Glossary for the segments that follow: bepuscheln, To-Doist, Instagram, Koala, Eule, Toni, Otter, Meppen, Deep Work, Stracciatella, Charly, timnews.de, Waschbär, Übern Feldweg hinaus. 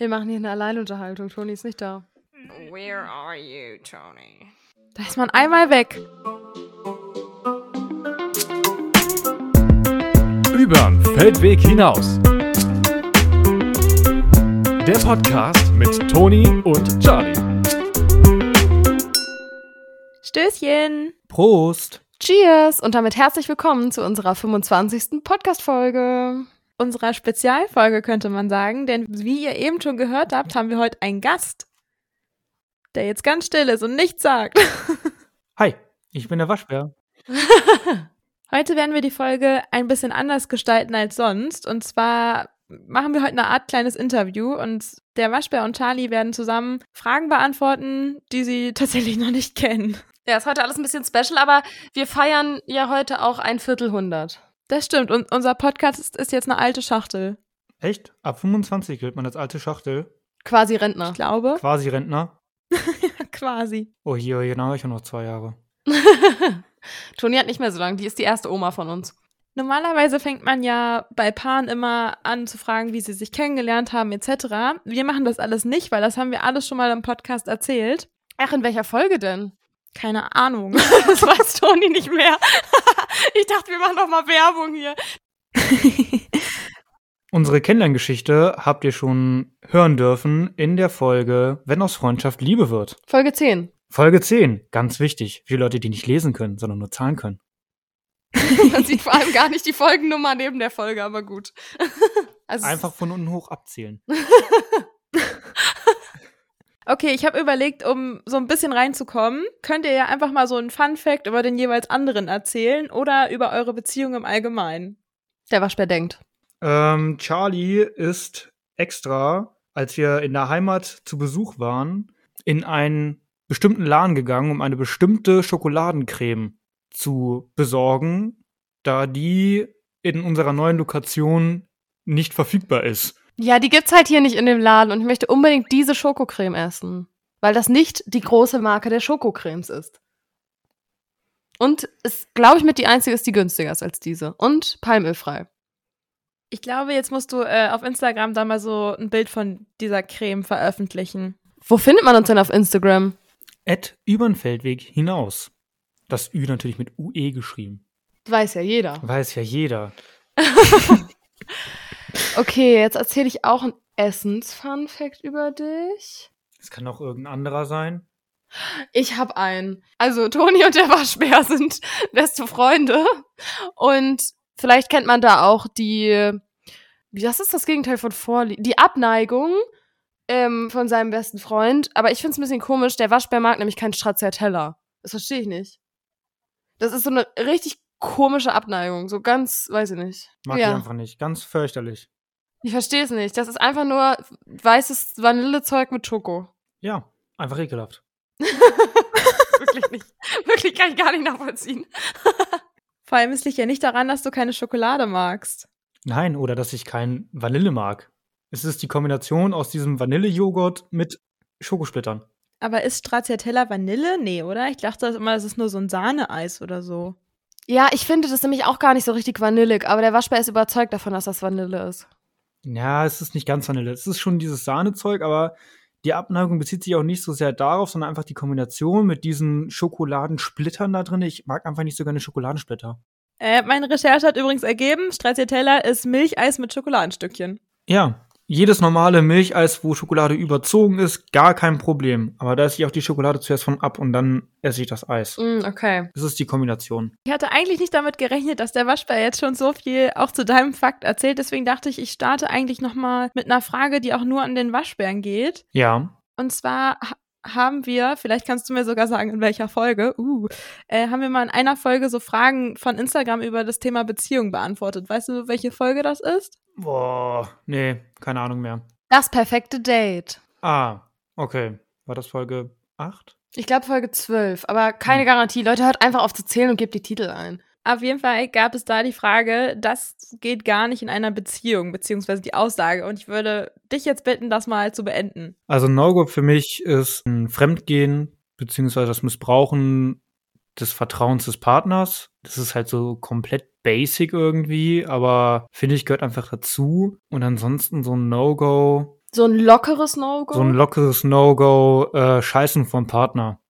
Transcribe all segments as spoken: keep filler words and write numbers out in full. Wir machen hier eine Alleinunterhaltung. Toni ist nicht da. Where are you, Toni? Da ist man einmal weg. Übern Feldweg hinaus. Der Podcast mit Toni und Charly. Stößchen. Prost. Cheers und damit herzlich willkommen zu unserer fünfundzwanzigsten Podcast-Folge. Unserer Spezialfolge könnte man sagen, denn wie ihr eben schon gehört habt, haben wir heute einen Gast, der jetzt ganz still ist und nichts sagt. Hi, ich bin der Waschbär. Heute werden wir die Folge ein bisschen anders gestalten als sonst, und zwar machen wir heute eine Art kleines Interview und der Waschbär und Charly werden zusammen Fragen beantworten, die sie tatsächlich noch nicht kennen. Ja, ist heute alles ein bisschen special, aber wir feiern ja heute auch ein Viertelhundert. Das stimmt, und unser Podcast ist, ist jetzt eine alte Schachtel. Echt? Ab fünfundzwanzig gilt man als alte Schachtel? Quasi Rentner. Ich glaube. Quasi Rentner? Quasi. Oh je, oh je, dann habe ich ja noch zwei Jahre. Toni hat nicht mehr so lange, die ist die erste Oma von uns. Normalerweise fängt man ja bei Paaren immer an zu fragen, wie sie sich kennengelernt haben et cetera. Wir machen das alles nicht, weil das haben wir alles schon mal im Podcast erzählt. Ach, in welcher Folge denn? Keine Ahnung. Das weiß Toni nicht mehr. Ich dachte, wir machen noch mal Werbung hier. Unsere Kennenlerngeschichte habt ihr schon hören dürfen in der Folge Wenn aus Freundschaft Liebe wird. Folge zehn. Folge zehn. Ganz wichtig. Für die Leute, die nicht lesen können, sondern nur zahlen können. Man sieht vor allem gar nicht die Folgennummer neben der Folge, aber gut. Also einfach von unten hoch abzählen. Okay, ich habe überlegt, um so ein bisschen reinzukommen, könnt ihr ja einfach mal so einen Fun-Fact über den jeweils anderen erzählen oder über eure Beziehung im Allgemeinen. Der Waschbär denkt. Ähm, Charly ist extra, als wir in der Heimat zu Besuch waren, in einen bestimmten Laden gegangen, um eine bestimmte Schokoladencreme zu besorgen, da die in unserer neuen Lokation nicht verfügbar ist. Ja, die gibt's halt hier nicht in dem Laden und ich möchte unbedingt diese Schokocreme essen, weil das nicht die große Marke der Schokocremes ist. Und es, glaube ich, mit die einzige ist, die günstiger ist als diese und palmölfrei. Ich glaube, jetzt musst du äh, auf Instagram da mal so ein Bild von dieser Creme veröffentlichen. Wo findet man uns denn auf Instagram? At Übern Feldweg hinaus. Das Ü natürlich mit U E geschrieben. Weiß ja jeder. Weiß ja jeder. Okay, jetzt erzähle ich auch ein Essens-Fun-Fact über dich. Das kann auch irgendein anderer sein. Ich habe einen. Also Toni und der Waschbär sind beste Freunde. Und vielleicht kennt man da auch die, das ist das Gegenteil von Vorliebe, die Abneigung ähm, von seinem besten Freund. Aber ich finde es ein bisschen komisch, der Waschbär mag nämlich keinen Stracciatella. Das verstehe ich nicht. Das ist so eine richtig komische Abneigung, so ganz, weiß ich nicht. Mag ja. Ich einfach nicht, ganz fürchterlich. Ich verstehe es nicht, das ist einfach nur weißes Vanillezeug mit Schoko. Ja, einfach ekelhaft. Wirklich nicht, wirklich kann ich gar nicht nachvollziehen. Vor allem, es liegt ja nicht daran, dass du keine Schokolade magst. Nein, oder dass ich kein Vanille mag. Es ist die Kombination aus diesem Vanillejoghurt mit Schokosplittern. Aber ist Stracciatella Vanille? Nee, oder? Ich dachte immer, das ist nur so ein Sahneeis oder so. Ja, ich finde das nämlich auch gar nicht so richtig vanillig, aber der Waschbär ist überzeugt davon, dass das Vanille ist. Ja, es ist nicht ganz Vanille. Es ist schon dieses Sahnezeug, aber die Abneigung bezieht sich auch nicht so sehr darauf, sondern einfach die Kombination mit diesen Schokoladensplittern da drin. Ich mag einfach nicht so gerne Schokoladensplitter. Äh, meine Recherche hat übrigens ergeben, Stracciatella ist Milcheis mit Schokoladenstückchen. Ja, jedes normale Milcheis, wo Schokolade überzogen ist, gar kein Problem. Aber da esse ich auch die Schokolade zuerst von ab und dann esse ich das Eis. Mm, okay. Das ist die Kombination. Ich hatte eigentlich nicht damit gerechnet, dass der Waschbär jetzt schon so viel auch zu deinem Fakt erzählt. Deswegen dachte ich, ich starte eigentlich nochmal mit einer Frage, die auch nur an den Waschbären geht. Ja. Und zwar haben wir, vielleicht kannst du mir sogar sagen, in welcher Folge, uh, äh, haben wir mal in einer Folge so Fragen von Instagram über das Thema Beziehung beantwortet. Weißt du, welche Folge das ist? Boah, nee, keine Ahnung mehr. Das perfekte Date. Ah, okay. War das Folge acht? Ich glaube Folge zwölf, aber keine hm. Garantie. Leute, hört einfach auf zu zählen und gebt die Titel ein. Auf jeden Fall gab es da die Frage, das geht gar nicht in einer Beziehung, beziehungsweise die Aussage. Und ich würde dich jetzt bitten, das mal zu beenden. Also No-Go für mich ist ein Fremdgehen, beziehungsweise das Missbrauchen des Vertrauens des Partners. Das ist halt so komplett basic irgendwie, aber finde ich, gehört einfach dazu. Und ansonsten so ein No-Go So ein lockeres No-Go? So ein lockeres No-Go, äh, Scheißen vom Partner.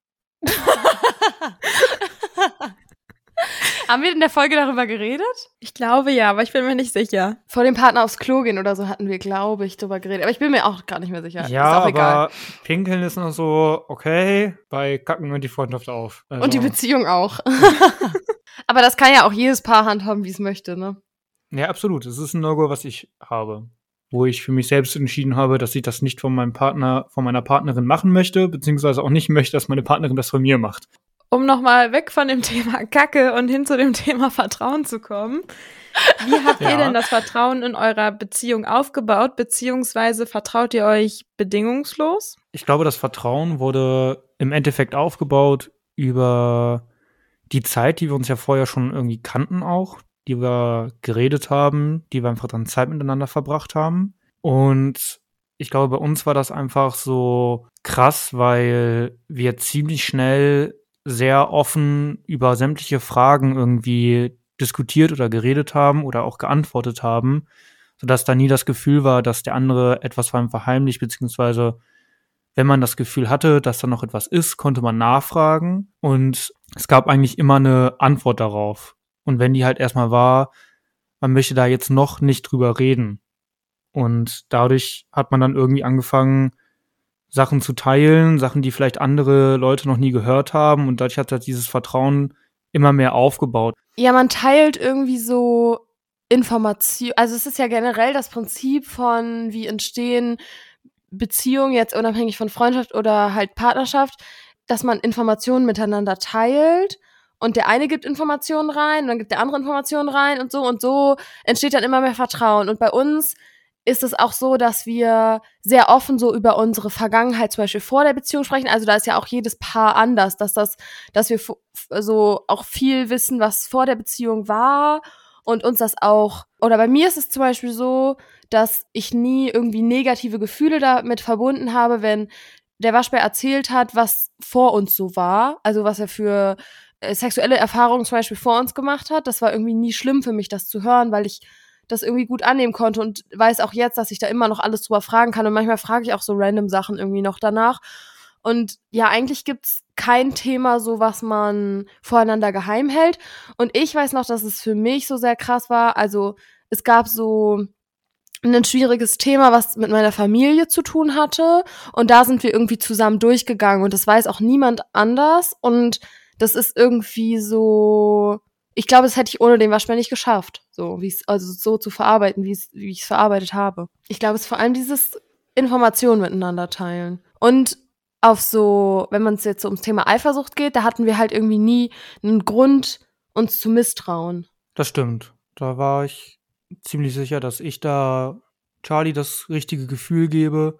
Haben wir in der Folge darüber geredet? Ich glaube ja, aber ich bin mir nicht sicher. Vor dem Partner aufs Klo gehen oder so hatten wir, glaube ich, drüber geredet. Aber ich bin mir auch gar nicht mehr sicher. Ja, ist auch aber egal. Pinkeln ist noch so, okay, bei Kacken hört die Freundschaft auf. Also. Und die Beziehung auch. Aber das kann ja auch jedes Paar handhaben, wie es möchte, ne? Ja, absolut. Es ist ein No-Go, was ich habe. Wo ich für mich selbst entschieden habe, dass ich das nicht von meinem Partner, von meiner Partnerin machen möchte, beziehungsweise auch nicht möchte, dass meine Partnerin das von mir macht. Um nochmal weg von dem Thema Kacke und hin zu dem Thema Vertrauen zu kommen. Wie habt ja. ihr denn das Vertrauen in eurer Beziehung aufgebaut, beziehungsweise vertraut ihr euch bedingungslos? Ich glaube, das Vertrauen wurde im Endeffekt aufgebaut über die Zeit, die wir uns ja vorher schon irgendwie kannten auch, die wir geredet haben, die wir einfach dann Zeit miteinander verbracht haben. Und ich glaube, bei uns war das einfach so krass, weil wir ziemlich schnell sehr offen über sämtliche Fragen irgendwie diskutiert oder geredet haben oder auch geantwortet haben, sodass da nie das Gefühl war, dass der andere etwas vor allem verheimlicht, beziehungsweise wenn man das Gefühl hatte, dass da noch etwas ist, konnte man nachfragen und es gab eigentlich immer eine Antwort darauf. Und wenn die halt erstmal war, man möchte da jetzt noch nicht drüber reden. Und dadurch hat man dann irgendwie angefangen, Sachen zu teilen, Sachen, die vielleicht andere Leute noch nie gehört haben. Und dadurch hat halt dieses Vertrauen immer mehr aufgebaut. Ja, man teilt irgendwie so Informationen. Also es ist ja generell das Prinzip von, wie entstehen Beziehungen, jetzt unabhängig von Freundschaft oder halt Partnerschaft, dass man Informationen miteinander teilt. Und der eine gibt Informationen rein, und dann gibt der andere Informationen rein und so. Und so entsteht dann immer mehr Vertrauen. Und bei uns ist es auch so, dass wir sehr offen so über unsere Vergangenheit zum Beispiel vor der Beziehung sprechen. Also da ist ja auch jedes Paar anders, dass das, dass wir so auch viel wissen, was vor der Beziehung war und uns das auch, oder bei mir ist es zum Beispiel so, dass ich nie irgendwie negative Gefühle damit verbunden habe, wenn der Waschbär erzählt hat, was vor uns so war, also was er für sexuelle Erfahrungen zum Beispiel vor uns gemacht hat. Das war irgendwie nie schlimm für mich, das zu hören, weil ich das irgendwie gut annehmen konnte und weiß auch jetzt, dass ich da immer noch alles drüber fragen kann und manchmal frage ich auch so random Sachen irgendwie noch danach. Und ja, eigentlich gibt's kein Thema so, was man voreinander geheim hält. Und ich weiß noch, dass es für mich so sehr krass war. Also es gab so ein schwieriges Thema, was mit meiner Familie zu tun hatte und da sind wir irgendwie zusammen durchgegangen und das weiß auch niemand anders und das ist irgendwie so, ich glaube, das hätte ich ohne den Waschbär nicht geschafft, so wie es also so zu verarbeiten, wie es wie ich es verarbeitet habe. Ich glaube, es ist vor allem dieses Informationen miteinander teilen. Und auf so, wenn man es jetzt so ums Thema Eifersucht geht, da hatten wir halt irgendwie nie einen Grund, uns zu misstrauen. Das stimmt. Da war ich ziemlich sicher, dass ich da Charly das richtige Gefühl gebe,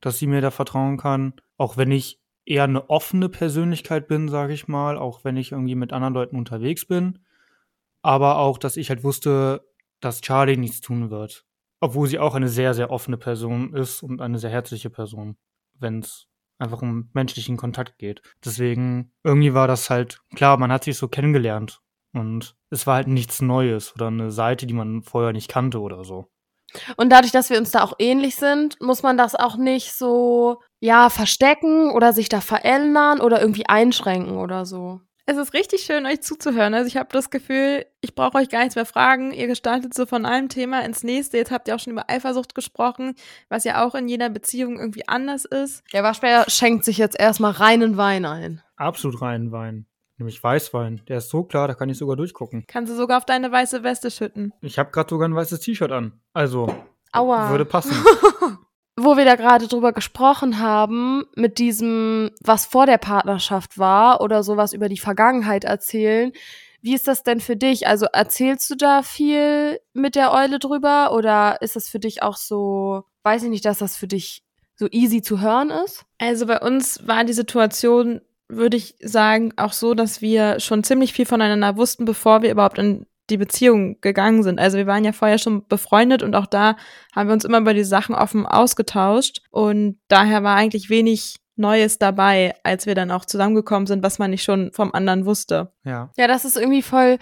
dass sie mir da vertrauen kann, auch wenn ich eher eine offene Persönlichkeit bin, sage ich mal, auch wenn ich irgendwie mit anderen Leuten unterwegs bin. Aber auch, dass ich halt wusste, dass Charly nichts tun wird. Obwohl sie auch eine sehr, sehr offene Person ist und eine sehr herzliche Person, wenn es einfach um menschlichen Kontakt geht. Deswegen, irgendwie war das halt, klar, man hat sich so kennengelernt. Und es war halt nichts Neues oder eine Seite, die man vorher nicht kannte oder so. Und dadurch, dass wir uns da auch ähnlich sind, muss man das auch nicht so, ja, verstecken oder sich da verändern oder irgendwie einschränken oder so. Es ist richtig schön, euch zuzuhören. Also ich habe das Gefühl, ich brauche euch gar nichts mehr fragen. Ihr gestaltet so von einem Thema ins nächste. Jetzt habt ihr auch schon über Eifersucht gesprochen, was ja auch in jeder Beziehung irgendwie anders ist. Der Waschbär schenkt sich jetzt erstmal reinen Wein ein. Absolut reinen Wein. Nämlich Weißwein. Der ist so klar, da kann ich sogar durchgucken. Kannst du sogar auf deine weiße Weste schütten. Ich habe gerade sogar ein weißes T-Shirt an. Also, Aua. Würde passen. Wo wir da gerade drüber gesprochen haben, mit diesem, was vor der Partnerschaft war oder sowas über die Vergangenheit erzählen. Wie ist das denn für dich? Also erzählst du da viel mit der Eule drüber oder ist das für dich auch so, weiß ich nicht, dass das für dich so easy zu hören ist? Also bei uns war die Situation, würde ich sagen, auch so, dass wir schon ziemlich viel voneinander wussten, bevor wir überhaupt in die Beziehung gegangen sind. Also wir waren ja vorher schon befreundet und auch da haben wir uns immer über die Sachen offen ausgetauscht und daher war eigentlich wenig Neues dabei, als wir dann auch zusammengekommen sind, was man nicht schon vom anderen wusste. Ja, ja, das ist irgendwie voll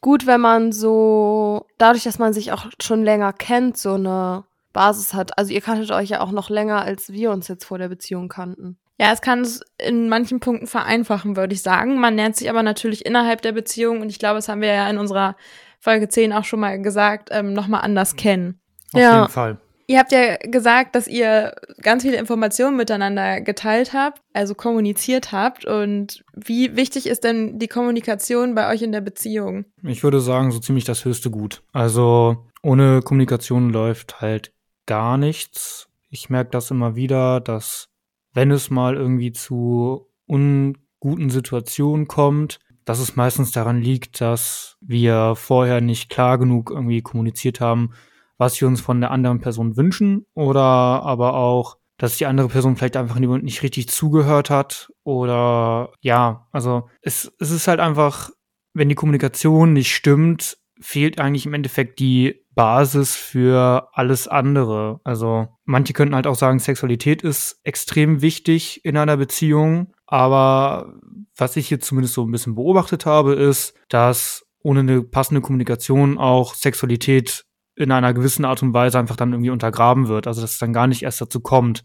gut, wenn man so, dadurch, dass man sich auch schon länger kennt, so eine Basis hat. Also ihr kanntet euch ja auch noch länger, als wir uns jetzt vor der Beziehung kannten. Ja, es kann es in manchen Punkten vereinfachen, würde ich sagen. Man lernt sich aber natürlich innerhalb der Beziehung, und ich glaube, das haben wir ja in unserer Folge zehn auch schon mal gesagt, ähm, nochmal anders kennen. Auf ja. jeden Fall. Ihr habt ja gesagt, dass ihr ganz viele Informationen miteinander geteilt habt, also kommuniziert habt. Und wie wichtig ist denn die Kommunikation bei euch in der Beziehung? Ich würde sagen, so ziemlich das höchste Gut. Also ohne Kommunikation läuft halt gar nichts. Ich merke das immer wieder, dass wenn es mal irgendwie zu unguten Situationen kommt, dass es meistens daran liegt, dass wir vorher nicht klar genug irgendwie kommuniziert haben, was wir uns von der anderen Person wünschen, oder aber auch, dass die andere Person vielleicht einfach in dem Moment nicht richtig zugehört hat, oder ja, also es, es ist halt einfach, wenn die Kommunikation nicht stimmt, fehlt eigentlich im Endeffekt die Basis für alles andere. Also manche könnten halt auch sagen, Sexualität ist extrem wichtig in einer Beziehung, aber was ich jetzt zumindest so ein bisschen beobachtet habe, ist, dass ohne eine passende Kommunikation auch Sexualität in einer gewissen Art und Weise einfach dann irgendwie untergraben wird. Also dass es dann gar nicht erst dazu kommt.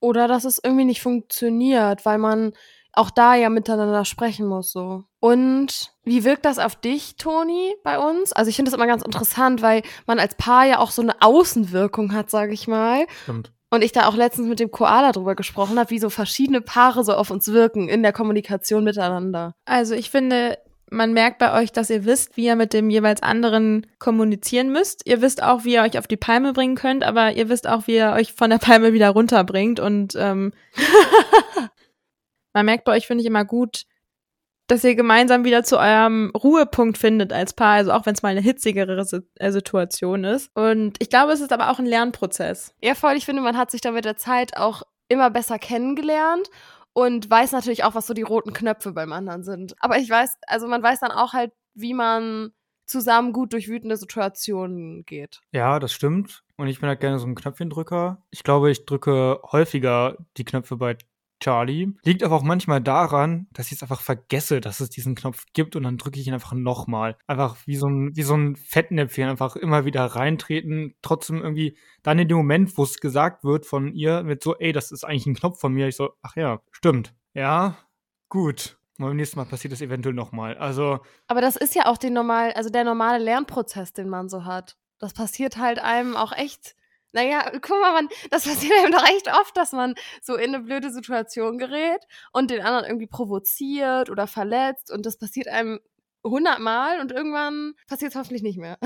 Oder dass es irgendwie nicht funktioniert, weil man auch da ja miteinander sprechen muss so. Und wie wirkt das auf dich, Toni, bei uns? Also ich finde das immer ganz interessant, weil man als Paar ja auch so eine Außenwirkung hat, sage ich mal. Stimmt. Und ich da auch letztens mit dem Koala drüber gesprochen habe, wie so verschiedene Paare so auf uns wirken in der Kommunikation miteinander. Also ich finde, man merkt bei euch, dass ihr wisst, wie ihr mit dem jeweils anderen kommunizieren müsst. Ihr wisst auch, wie ihr euch auf die Palme bringen könnt, aber ihr wisst auch, wie ihr euch von der Palme wieder runterbringt. Und ähm, man merkt bei euch, finde ich, immer gut, dass ihr gemeinsam wieder zu eurem Ruhepunkt findet als Paar, also auch wenn es mal eine hitzigere Situation ist. Und ich glaube, es ist aber auch ein Lernprozess. Ja, voll. Ich finde, man hat sich da mit der Zeit auch immer besser kennengelernt. Und weiß natürlich auch, was so die roten Knöpfe beim anderen sind. Aber ich weiß, also man weiß dann auch halt, wie man zusammen gut durch wütende Situationen geht. Ja, das stimmt. Und ich bin halt gerne so ein Knöpfchendrücker. Ich glaube, ich drücke häufiger die Knöpfe bei Charly. Liegt aber auch manchmal daran, dass ich es einfach vergesse, dass es diesen Knopf gibt, und dann drücke ich ihn einfach nochmal. Einfach wie so ein, wie so ein Fettnäpfchen, einfach immer wieder reintreten, trotzdem irgendwie dann in dem Moment, wo es gesagt wird von ihr, mit so, ey, das ist eigentlich ein Knopf von mir. Ich so, ach ja, stimmt. Ja, gut. Beim nächsten Mal passiert das eventuell nochmal. Also. Aber das ist ja auch den normal, also der normale Lernprozess, den man so hat. Das passiert halt einem auch echt. Naja, guck mal, man, das passiert einem doch echt oft, dass man so in eine blöde Situation gerät und den anderen irgendwie provoziert oder verletzt, und das passiert einem hundertmal und irgendwann passiert es hoffentlich nicht mehr.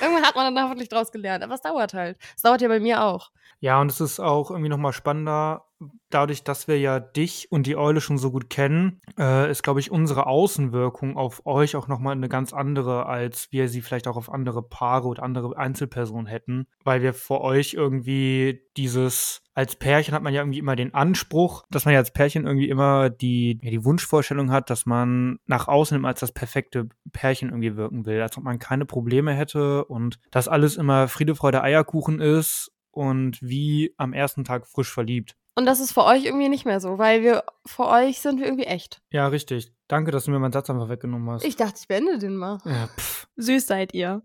Irgendwann hat man dann hoffentlich draus gelernt, aber es dauert halt. Es dauert ja bei mir auch. Ja, und es ist auch irgendwie nochmal spannender, dadurch, dass wir ja dich und die Eule schon so gut kennen, äh, ist, glaube ich, unsere Außenwirkung auf euch auch nochmal eine ganz andere, als wir sie vielleicht auch auf andere Paare oder andere Einzelpersonen hätten, weil wir vor euch irgendwie dieses, als Pärchen hat man ja irgendwie immer den Anspruch, dass man ja als Pärchen irgendwie immer die, ja, die Wunschvorstellung hat, dass man nach außen als das perfekte Pärchen irgendwie wirken will, als ob man keine Probleme hätte und dass alles immer Friede, Freude, Eierkuchen ist und wie am ersten Tag frisch verliebt. Und das ist für euch irgendwie nicht mehr so, weil wir für euch sind wir irgendwie echt. Ja, richtig. Danke, dass du mir meinen Satz einfach weggenommen hast. Ich dachte, ich beende den mal. Ja, pff. Süß seid ihr.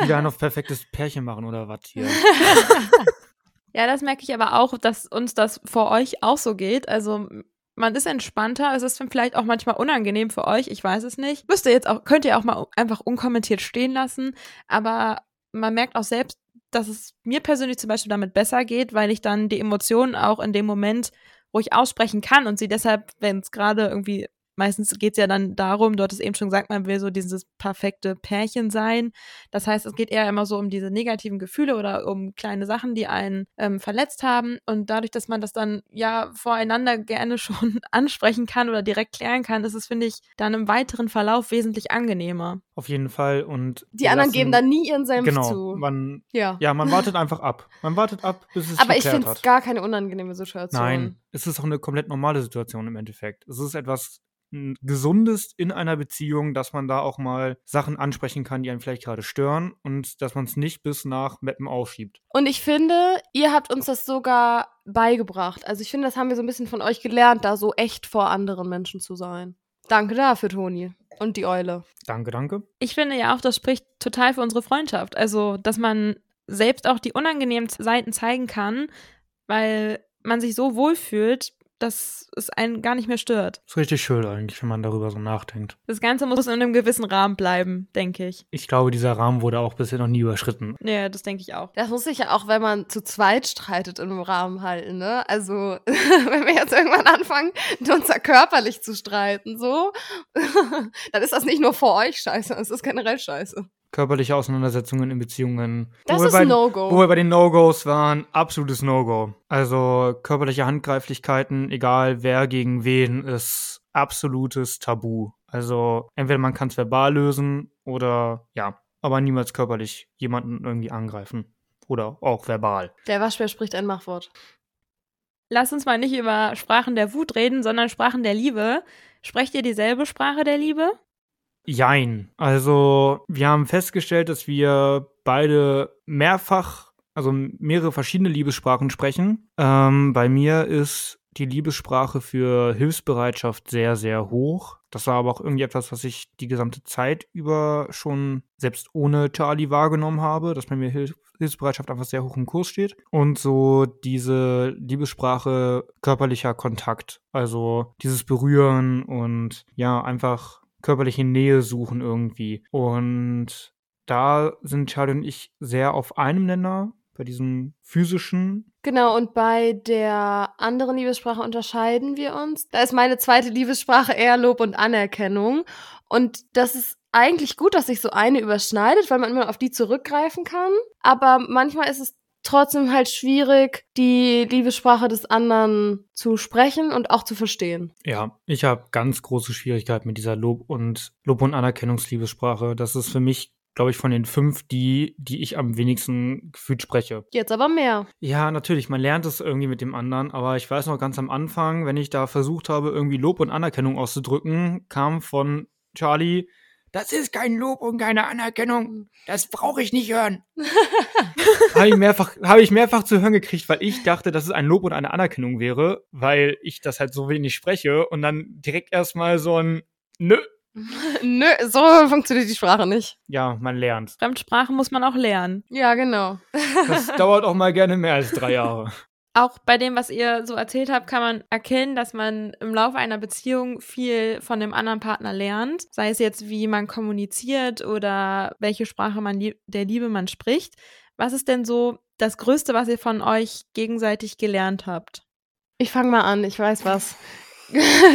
Wieder ein auf perfektes Pärchen machen oder was hier? Ja, das merke ich aber auch, dass uns das für euch auch so geht. Also man ist entspannter. Es ist vielleicht auch manchmal unangenehm für euch. Ich weiß es nicht. Müsst ihr jetzt auch, könnt ihr auch mal einfach unkommentiert stehen lassen. Aber man merkt auch selbst, dass es mir persönlich zum Beispiel damit besser geht, weil ich dann die Emotionen auch in dem Moment ruhig aussprechen kann und sie deshalb, wenn es gerade irgendwie, meistens geht es ja dann darum, du hattest eben schon gesagt, man will so dieses perfekte Pärchen sein. Das heißt, es geht eher immer so um diese negativen Gefühle oder um kleine Sachen, die einen ähm, verletzt haben, und dadurch, dass man das dann ja voreinander gerne schon ansprechen kann oder direkt klären kann, ist es, finde ich, dann im weiteren Verlauf wesentlich angenehmer. Auf jeden Fall. Und die anderen lassen, geben dann nie ihren Senf genau, zu. Man, ja. ja, man wartet einfach ab. Man wartet ab, bis es geklärt hat. Aber ich finde es gar keine unangenehme Situation. Nein, es ist auch eine komplett normale Situation im Endeffekt. Es ist etwas Gesundes in einer Beziehung, dass man da auch mal Sachen ansprechen kann, die einen vielleicht gerade stören, und dass man es nicht bis nach Meppen aufschiebt. Und ich finde, ihr habt uns das sogar beigebracht. Also ich finde, das haben wir so ein bisschen von euch gelernt, da so echt vor anderen Menschen zu sein. Danke dafür, Toni. Und die Eule. Danke, danke. Ich finde ja auch, das spricht total für unsere Freundschaft. Also, dass man selbst auch die unangenehmen Seiten zeigen kann, weil man sich so wohlfühlt, dass es einen gar nicht mehr stört. Das ist richtig schön eigentlich, wenn man darüber so nachdenkt. Das Ganze muss in einem gewissen Rahmen bleiben, denke ich. Ich glaube, dieser Rahmen wurde auch bisher noch nie überschritten. Ja, das denke ich auch. Das muss sich ja auch, wenn man zu zweit streitet, in einem Rahmen halten, ne? Also, wenn wir jetzt irgendwann anfangen, uns da körperlich zu streiten, so, dann ist das nicht nur für euch scheiße, es ist generell scheiße. Körperliche Auseinandersetzungen in Beziehungen. Das ist ein No-Go. Wo wir bei den No-Gos waren, absolutes No-Go. Also körperliche Handgreiflichkeiten, egal wer gegen wen, ist absolutes Tabu. Also entweder man kann es verbal lösen oder ja, aber niemals körperlich jemanden irgendwie angreifen. Oder auch verbal. Der Waschbär spricht ein Machwort. Lass uns mal nicht über Sprachen der Wut reden, sondern Sprachen der Liebe. Sprecht ihr dieselbe Sprache der Liebe? Jein. Also wir haben festgestellt, dass wir beide mehrfach, also mehrere verschiedene Liebessprachen sprechen. Ähm, bei mir ist die Liebessprache für Hilfsbereitschaft sehr, sehr hoch. Das war aber auch irgendwie etwas, was ich die gesamte Zeit über schon selbst ohne Charly wahrgenommen habe, dass bei mir Hilf- Hilfsbereitschaft einfach sehr hoch im Kurs steht. Und so diese Liebessprache körperlicher Kontakt, also dieses Berühren und ja, einfach körperliche Nähe suchen irgendwie. Und da sind Charly und ich sehr auf einem Nenner, bei diesem physischen. Genau, und bei der anderen Liebessprache unterscheiden wir uns. Da ist meine zweite Liebessprache eher Lob und Anerkennung. Und das ist eigentlich gut, dass sich so eine überschneidet, weil man immer auf die zurückgreifen kann. Aber manchmal ist es trotzdem halt schwierig, die Liebessprache des anderen zu sprechen und auch zu verstehen. Ja, ich habe ganz große Schwierigkeiten mit dieser Lob- und Lob- und Anerkennungsliebessprache. Das ist für mich, glaube ich, von den fünf die, die ich am wenigsten gefühlt spreche. Jetzt aber mehr. Ja, natürlich, man lernt es irgendwie mit dem anderen, aber ich weiß noch ganz am Anfang, wenn ich da versucht habe, irgendwie Lob und Anerkennung auszudrücken, kam von Charly: Das ist kein Lob und keine Anerkennung. Das brauche ich nicht hören. Habe ich mehrfach, habe ich mehrfach zu hören gekriegt, weil ich dachte, dass es ein Lob und eine Anerkennung wäre, weil ich das halt so wenig spreche und dann direkt erstmal so ein Nö. Nö, so funktioniert die Sprache nicht. Ja, man lernt. Fremdsprachen muss man auch lernen. Ja, genau. Das dauert auch mal gerne mehr als drei Jahre. Auch bei dem, was ihr so erzählt habt, kann man erkennen, dass man im Laufe einer Beziehung viel von dem anderen Partner lernt. Sei es jetzt, wie man kommuniziert oder welche Sprache man lieb- der Liebe man spricht. Was ist denn so das Größte, was ihr von euch gegenseitig gelernt habt? Ich fange mal an, ich weiß was.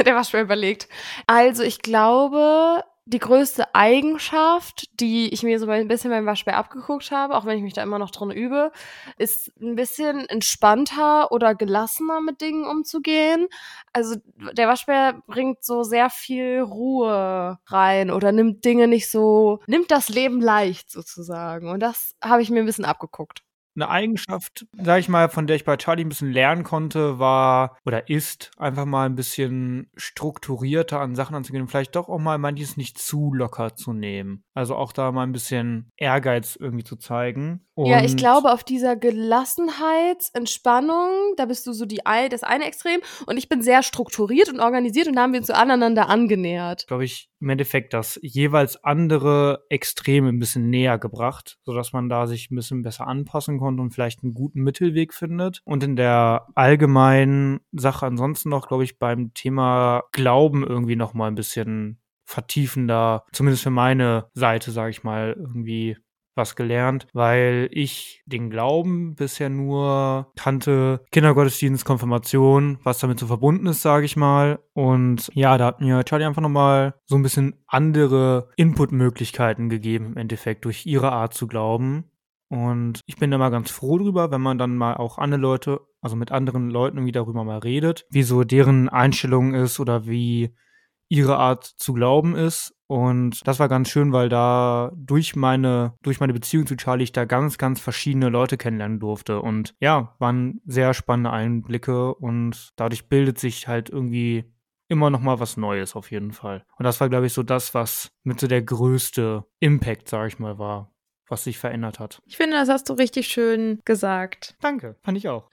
Der war schwer überlegt. Also ich glaube, die größte Eigenschaft, die ich mir so ein bisschen beim Waschbär abgeguckt habe, auch wenn ich mich da immer noch drin übe, ist ein bisschen entspannter oder gelassener mit Dingen umzugehen. Also der Waschbär bringt so sehr viel Ruhe rein oder nimmt Dinge nicht so, nimmt das Leben leicht sozusagen. Und das habe ich mir ein bisschen abgeguckt. Eine Eigenschaft, sag ich mal, von der ich bei Charly ein bisschen lernen konnte, war oder ist, einfach mal ein bisschen strukturierter an Sachen anzugehen und vielleicht doch auch mal manches nicht zu locker zu nehmen. Also auch da mal ein bisschen Ehrgeiz irgendwie zu zeigen. Und ja, ich glaube, auf dieser Gelassenheit, Entspannung, da bist du so die Ei, das eine Extrem und ich bin sehr strukturiert und organisiert und da haben wir uns so aneinander angenähert. Glaube ich, im Endeffekt das jeweils andere Extreme ein bisschen näher gebracht, sodass man da sich ein bisschen besser anpassen konnte und vielleicht einen guten Mittelweg findet. Und in der allgemeinen Sache ansonsten noch, glaube ich, beim Thema Glauben irgendwie noch mal ein bisschen vertiefender, zumindest für meine Seite, sage ich mal, irgendwie was gelernt, weil ich den Glauben bisher nur kannte, Kindergottesdienst, Konfirmation, was damit so verbunden ist, sage ich mal. Und ja, da hat mir Charly einfach nochmal so ein bisschen andere Inputmöglichkeiten gegeben im Endeffekt durch ihre Art zu glauben. Und ich bin da mal ganz froh drüber, wenn man dann mal auch andere Leute, also mit anderen Leuten irgendwie darüber mal redet, wie so deren Einstellung ist oder wie ihre Art zu glauben ist. Und das war ganz schön, weil da durch meine, durch meine Beziehung zu Charly ich da ganz, ganz verschiedene Leute kennenlernen durfte. Und ja, waren sehr spannende Einblicke und dadurch bildet sich halt irgendwie immer noch mal was Neues auf jeden Fall. Und das war, glaube ich, so das, was mit so der größte Impact, sage ich mal, war, was sich verändert hat. Ich finde, das hast du richtig schön gesagt. Danke, fand ich auch.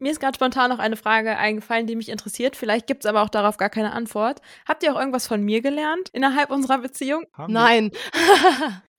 Mir ist gerade spontan noch eine Frage eingefallen, die mich interessiert. Vielleicht gibt es aber auch darauf gar keine Antwort. Habt ihr auch irgendwas von mir gelernt innerhalb unserer Beziehung? Haben Nein.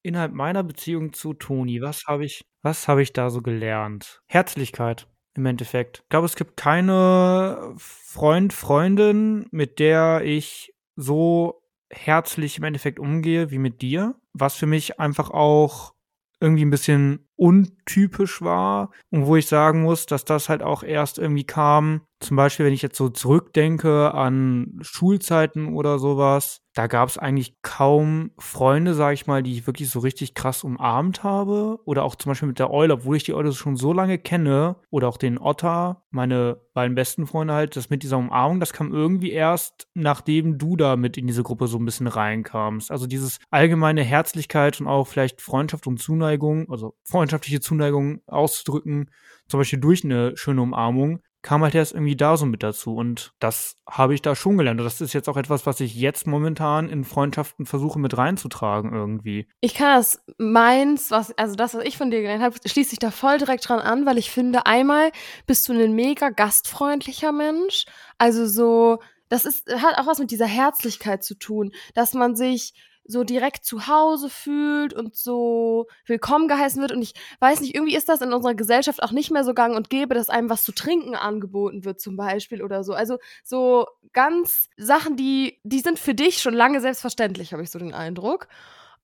Innerhalb meiner Beziehung zu Toni, was habe ich, was habe ich da so gelernt? Herzlichkeit im Endeffekt. Ich glaube, es gibt keine Freund, Freundin, mit der ich so herzlich im Endeffekt umgehe wie mit dir, was für mich einfach auch irgendwie ein bisschen untypisch war und wo ich sagen muss, dass das halt auch erst irgendwie kam. Zum Beispiel, wenn ich jetzt so zurückdenke an Schulzeiten oder sowas, da gab es eigentlich kaum Freunde, sag ich mal, die ich wirklich so richtig krass umarmt habe. Oder auch zum Beispiel mit der Eule, obwohl ich die Eule schon so lange kenne. Oder auch den Otter, meine beiden besten Freunde halt. Das mit dieser Umarmung, das kam irgendwie erst, nachdem du da mit in diese Gruppe so ein bisschen reinkamst. Also dieses allgemeine Herzlichkeit und auch vielleicht Freundschaft und Zuneigung, also freundschaftliche Zuneigung auszudrücken, zum Beispiel durch eine schöne Umarmung, kam halt erst irgendwie da so mit dazu. Und das habe ich da schon gelernt. Und das ist jetzt auch etwas, was ich jetzt momentan in Freundschaften versuche mit reinzutragen irgendwie. Ich kann das meins, was, also das, was ich von dir gelernt habe, schließt sich da voll direkt dran an, weil ich finde, einmal bist du ein mega gastfreundlicher Mensch. Also so, das ist, hat auch was mit dieser Herzlichkeit zu tun, dass man sich so direkt zu Hause fühlt und so willkommen geheißen wird. Und ich weiß nicht, irgendwie ist das in unserer Gesellschaft auch nicht mehr so gang und gäbe, dass einem was zu trinken angeboten wird zum Beispiel oder so. Also so ganz Sachen, die, die sind für dich schon lange selbstverständlich, habe ich so den Eindruck.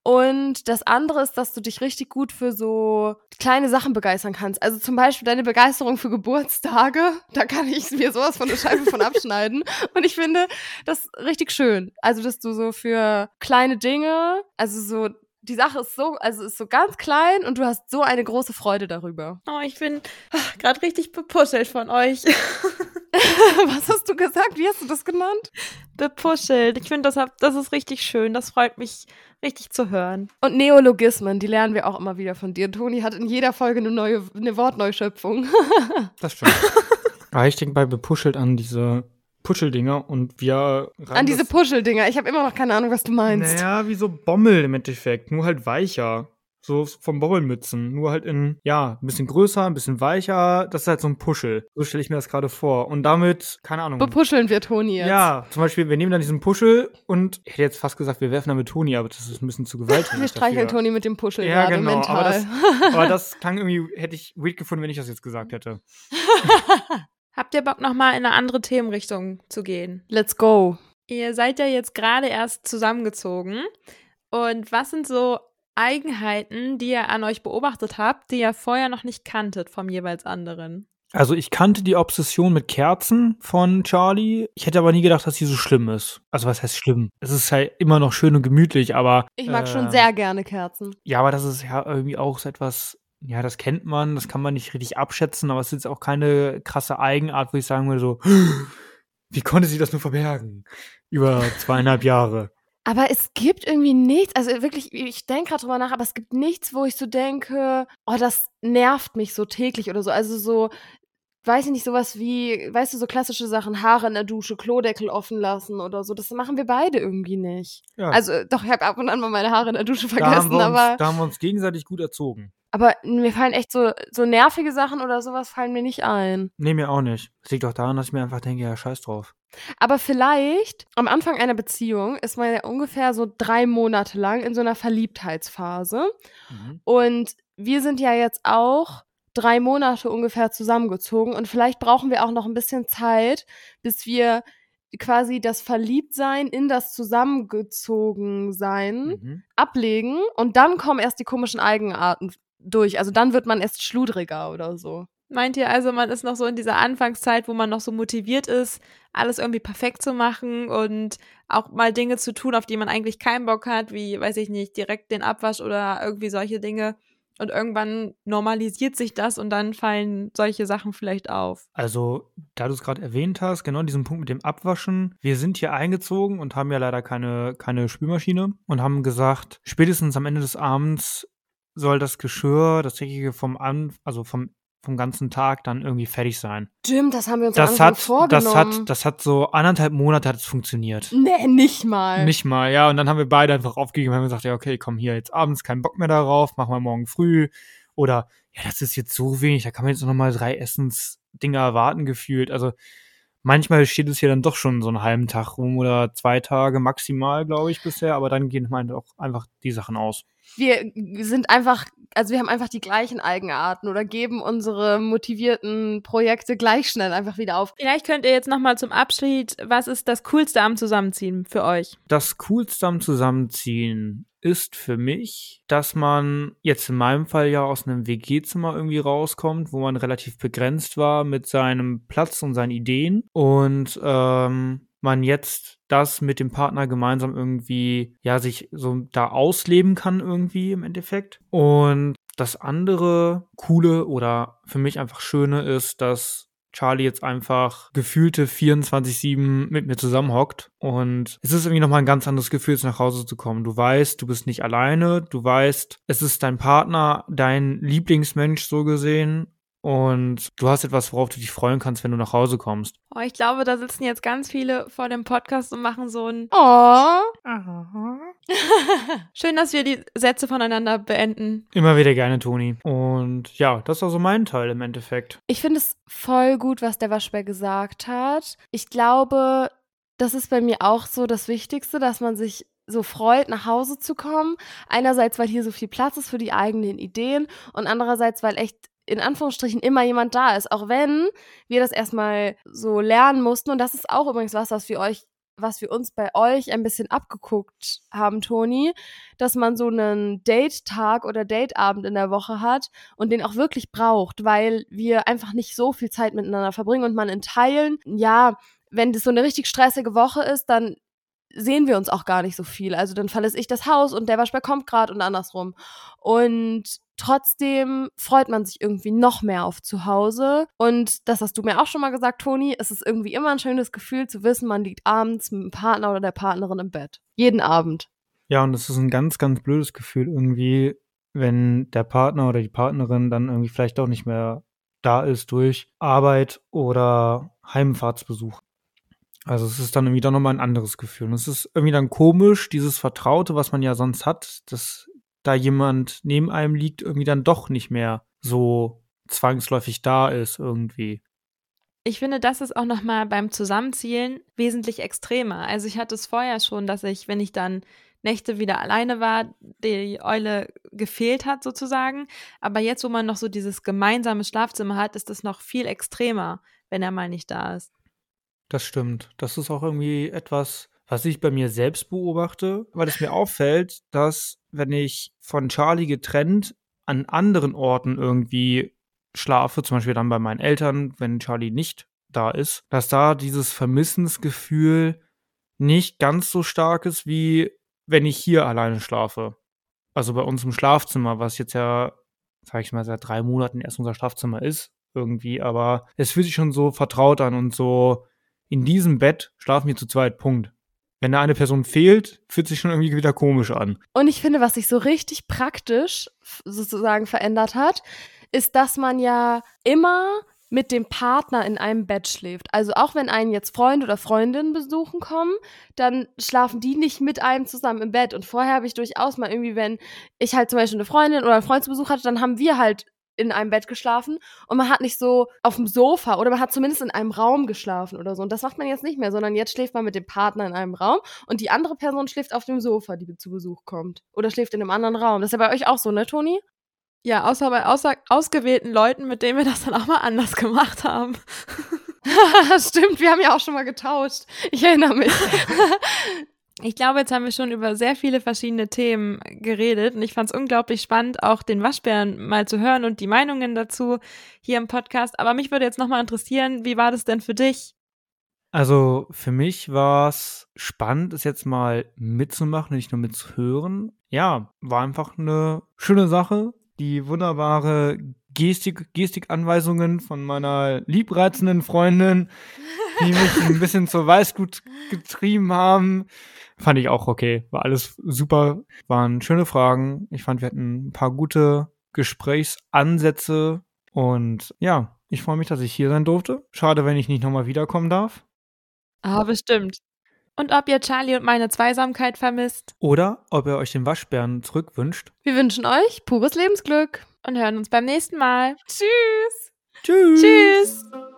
Und das andere ist, dass du dich richtig gut für so kleine Sachen begeistern kannst. Also zum Beispiel deine Begeisterung für Geburtstage. Da kann ich mir sowas von der Scheibe von abschneiden. Und ich finde das richtig schön. Also, dass du so für kleine Dinge, also so, die Sache ist so, also ist so ganz klein und du hast so eine große Freude darüber. Oh, ich bin gerade richtig bepuschelt von euch. Was hast du gesagt? Wie hast du das genannt? Bepuschelt. Ich finde, das, das ist richtig schön. Das freut mich richtig zu hören. Und Neologismen, die lernen wir auch immer wieder von dir. Toni hat in jeder Folge eine neue, eine Wortneuschöpfung. Das stimmt. Aber ich denke bei bepuschelt an diese Puscheldinger und wir... An diese Puscheldinger. Ich habe immer noch keine Ahnung, was du meinst. Naja, wie so Bommel im Endeffekt. Nur halt weicher. So von Bommelmützen, nur halt in, ja, ein bisschen größer, ein bisschen weicher. Das ist halt so ein Puschel. So stelle ich mir das gerade vor. Und damit, keine Ahnung. Bepuscheln wir Toni jetzt. Ja, zum Beispiel, wir nehmen dann diesen Puschel und ich hätte jetzt fast gesagt, wir werfen damit Toni, aber das ist ein bisschen zu gewalttätig. Wir streicheln Toni mit dem Puschel ja, gerade genau, mental. Aber das, aber das klang irgendwie, hätte ich weird gefunden, wenn ich das jetzt gesagt hätte. Habt ihr Bock, nochmal in eine andere Themenrichtung zu gehen? Let's go. Ihr seid ja jetzt gerade erst zusammengezogen. Und was sind so Eigenheiten, die ihr an euch beobachtet habt, die ihr vorher noch nicht kanntet vom jeweils anderen? Also ich kannte die Obsession mit Kerzen von Charly. Ich hätte aber nie gedacht, dass sie so schlimm ist. Also was heißt schlimm? Es ist halt immer noch schön und gemütlich, aber... Ich mag äh, schon sehr gerne Kerzen. Ja, aber das ist ja irgendwie auch so etwas... Ja, das kennt man, das kann man nicht richtig abschätzen, aber es ist jetzt auch keine krasse Eigenart, wo ich sagen würde so... Wie konnte sie das nur verbergen? Über zweieinhalb Jahre. Aber es gibt irgendwie nichts, also wirklich, ich denke gerade drüber nach, aber es gibt nichts, wo ich so denke, oh, das nervt mich so täglich oder so. Also so, weiß ich nicht, sowas wie, weißt du, so klassische Sachen, Haare in der Dusche, Klodeckel offen lassen oder so. Das machen wir beide irgendwie nicht. Ja. Also doch, ich habe ab und an mal meine Haare in der Dusche vergessen, da haben wir uns, aber... Da haben wir uns gegenseitig gut erzogen. Aber mir fallen echt so, so nervige Sachen oder sowas fallen mir nicht ein. Nee, mir auch nicht. Das liegt doch daran, dass ich mir einfach denke, ja, scheiß drauf. Aber vielleicht, am Anfang einer Beziehung ist man ja ungefähr so drei Monate lang in so einer Verliebtheitsphase. Mhm. Und wir sind ja jetzt auch drei Monate ungefähr zusammengezogen. Und vielleicht brauchen wir auch noch ein bisschen Zeit, bis wir quasi das Verliebtsein in das Zusammengezogensein mhm. ablegen. Und dann kommen erst die komischen Eigenarten durch. Also dann wird man erst schludriger oder so. Meint ihr also, man ist noch so in dieser Anfangszeit, wo man noch so motiviert ist, alles irgendwie perfekt zu machen und auch mal Dinge zu tun, auf die man eigentlich keinen Bock hat, wie, weiß ich nicht, direkt den Abwasch oder irgendwie solche Dinge. Und irgendwann normalisiert sich das und dann fallen solche Sachen vielleicht auf. Also, da du es gerade erwähnt hast, genau diesen Punkt mit dem Abwaschen. Wir sind hier eingezogen und haben ja leider keine, keine Spülmaschine und haben gesagt, spätestens am Ende des Abends soll das Geschirr, das Dreckige vom An, also vom vom ganzen Tag dann irgendwie fertig sein. Stimmt, das haben wir uns das hat, vorgenommen. Das hat, das hat so anderthalb Monate hat es funktioniert. Nee, nicht mal. Nicht mal, ja. Und dann haben wir beide einfach aufgegeben und haben gesagt, ja, okay, komm hier, jetzt abends keinen Bock mehr darauf, machen wir morgen früh. Oder, ja, das ist jetzt so wenig, da kann man jetzt noch mal drei Essensdinger erwarten gefühlt. Also manchmal steht es hier dann doch schon so einen halben Tag rum oder zwei Tage maximal, glaube ich, bisher. Aber dann gehen halt auch einfach die Sachen aus. wir sind einfach, also wir haben einfach die gleichen Eigenarten oder geben unsere motivierten Projekte gleich schnell einfach wieder auf. Vielleicht könnt ihr jetzt nochmal zum Abschied, was ist das Coolste am Zusammenziehen für euch? Das Coolste am Zusammenziehen ist für mich, dass man jetzt in meinem Fall ja aus einem W G-Zimmer irgendwie rauskommt, wo man relativ begrenzt war mit seinem Platz und seinen Ideen und ähm, man jetzt das mit dem Partner gemeinsam irgendwie, ja, sich so da ausleben kann irgendwie im Endeffekt. Und das andere Coole oder für mich einfach Schöne ist, dass Charly jetzt einfach gefühlte vierundzwanzig sieben mit mir zusammenhockt. Und es ist irgendwie nochmal ein ganz anderes Gefühl, jetzt nach Hause zu kommen. Du weißt, du bist nicht alleine. Du weißt, es ist dein Partner, dein Lieblingsmensch so gesehen. Und du hast etwas, worauf du dich freuen kannst, wenn du nach Hause kommst. Oh, ich glaube, da sitzen jetzt ganz viele vor dem Podcast und machen so ein Oh. Schön, dass wir die Sätze voneinander beenden. Immer wieder gerne, Toni. Und ja, das war so mein Teil im Endeffekt. Ich finde es voll gut, was der Waschbär gesagt hat. Ich glaube, das ist bei mir auch so das Wichtigste, dass man sich so freut, nach Hause zu kommen. Einerseits, weil hier so viel Platz ist für die eigenen Ideen und andererseits, weil echt in Anführungsstrichen immer jemand da ist, auch wenn wir das erstmal so lernen mussten. Und das ist auch übrigens was, was wir euch, was wir uns bei euch ein bisschen abgeguckt haben, Toni, dass man so einen Date-Tag oder Date-Abend in der Woche hat und den auch wirklich braucht, weil wir einfach nicht so viel Zeit miteinander verbringen und man in Teilen, ja, wenn das so eine richtig stressige Woche ist, dann sehen wir uns auch gar nicht so viel. Also dann verlasse ich das Haus und der Waschbär kommt gerade und andersrum. Und trotzdem freut man sich irgendwie noch mehr auf zu Hause. Und das hast du mir auch schon mal gesagt, Toni, es ist irgendwie immer ein schönes Gefühl zu wissen, man liegt abends mit dem Partner oder der Partnerin im Bett. Jeden Abend. Ja, und es ist ein ganz, ganz blödes Gefühl irgendwie, wenn der Partner oder die Partnerin dann irgendwie vielleicht auch nicht mehr da ist durch Arbeit oder Heimfahrtsbesuch. Also es ist dann irgendwie doch nochmal ein anderes Gefühl. Und es ist irgendwie dann komisch, dieses Vertraute, was man ja sonst hat, dass da jemand neben einem liegt, irgendwie dann doch nicht mehr so zwangsläufig da ist irgendwie. Ich finde, das ist auch nochmal beim Zusammenziehen wesentlich extremer. Also ich hatte es vorher schon, dass ich, wenn ich dann Nächte wieder alleine war, die Eule gefehlt hat sozusagen. Aber jetzt, wo man noch so dieses gemeinsame Schlafzimmer hat, ist es noch viel extremer, wenn er mal nicht da ist. Das stimmt. Das ist auch irgendwie etwas, was ich bei mir selbst beobachte, weil es mir auffällt, dass wenn ich von Charly getrennt an anderen Orten irgendwie schlafe, zum Beispiel dann bei meinen Eltern, wenn Charly nicht da ist, dass da dieses Vermissensgefühl nicht ganz so stark ist, wie wenn ich hier alleine schlafe. Also bei uns im Schlafzimmer, was jetzt ja, sag ich mal, seit drei Monaten erst unser Schlafzimmer ist irgendwie, aber es fühlt sich schon so vertraut an und so, in diesem Bett schlafen wir zu zweit, Punkt. Wenn da eine Person fehlt, fühlt sich schon irgendwie wieder komisch an. Und ich finde, was sich so richtig praktisch sozusagen verändert hat, ist, dass man ja immer mit dem Partner in einem Bett schläft. Also auch wenn einen jetzt Freund oder Freundin besuchen kommen, dann schlafen die nicht mit einem zusammen im Bett. Und vorher habe ich durchaus mal irgendwie, wenn ich halt zum Beispiel eine Freundin oder einen Freund zu Besuch hatte, dann haben wir halt in einem Bett geschlafen und man hat nicht so auf dem Sofa oder man hat zumindest in einem Raum geschlafen oder so. Und das macht man jetzt nicht mehr, sondern jetzt schläft man mit dem Partner in einem Raum und die andere Person schläft auf dem Sofa, die zu Besuch kommt. Oder schläft in einem anderen Raum. Das ist ja bei euch auch so, ne, Toni? Ja, außer bei außer ausgewählten Leuten, mit denen wir das dann auch mal anders gemacht haben. Stimmt, wir haben ja auch schon mal getauscht. Ich erinnere mich. Ich glaube, jetzt haben wir schon über sehr viele verschiedene Themen geredet und ich fand es unglaublich spannend, auch den Waschbären mal zu hören und die Meinungen dazu hier im Podcast. Aber mich würde jetzt nochmal interessieren, wie war das denn für dich? Also für mich war es spannend, es jetzt mal mitzumachen, nicht nur mitzuhören. Ja, war einfach eine schöne Sache. Die wunderbare Gestik, Gestikanweisungen von meiner liebreizenden Freundin, die mich ein bisschen zur Weißglut getrieben haben. Fand ich auch okay. War alles super. Waren schöne Fragen. Ich fand, wir hatten ein paar gute Gesprächsansätze. Und ja, ich freue mich, dass ich hier sein durfte. Schade, wenn ich nicht nochmal wiederkommen darf. Ah, bestimmt. Und ob ihr Charly und meine Zweisamkeit vermisst. Oder ob ihr euch den Waschbären zurückwünscht. Wir wünschen euch pures Lebensglück und hören uns beim nächsten Mal. Tschüss. Tschüss. Tschüss.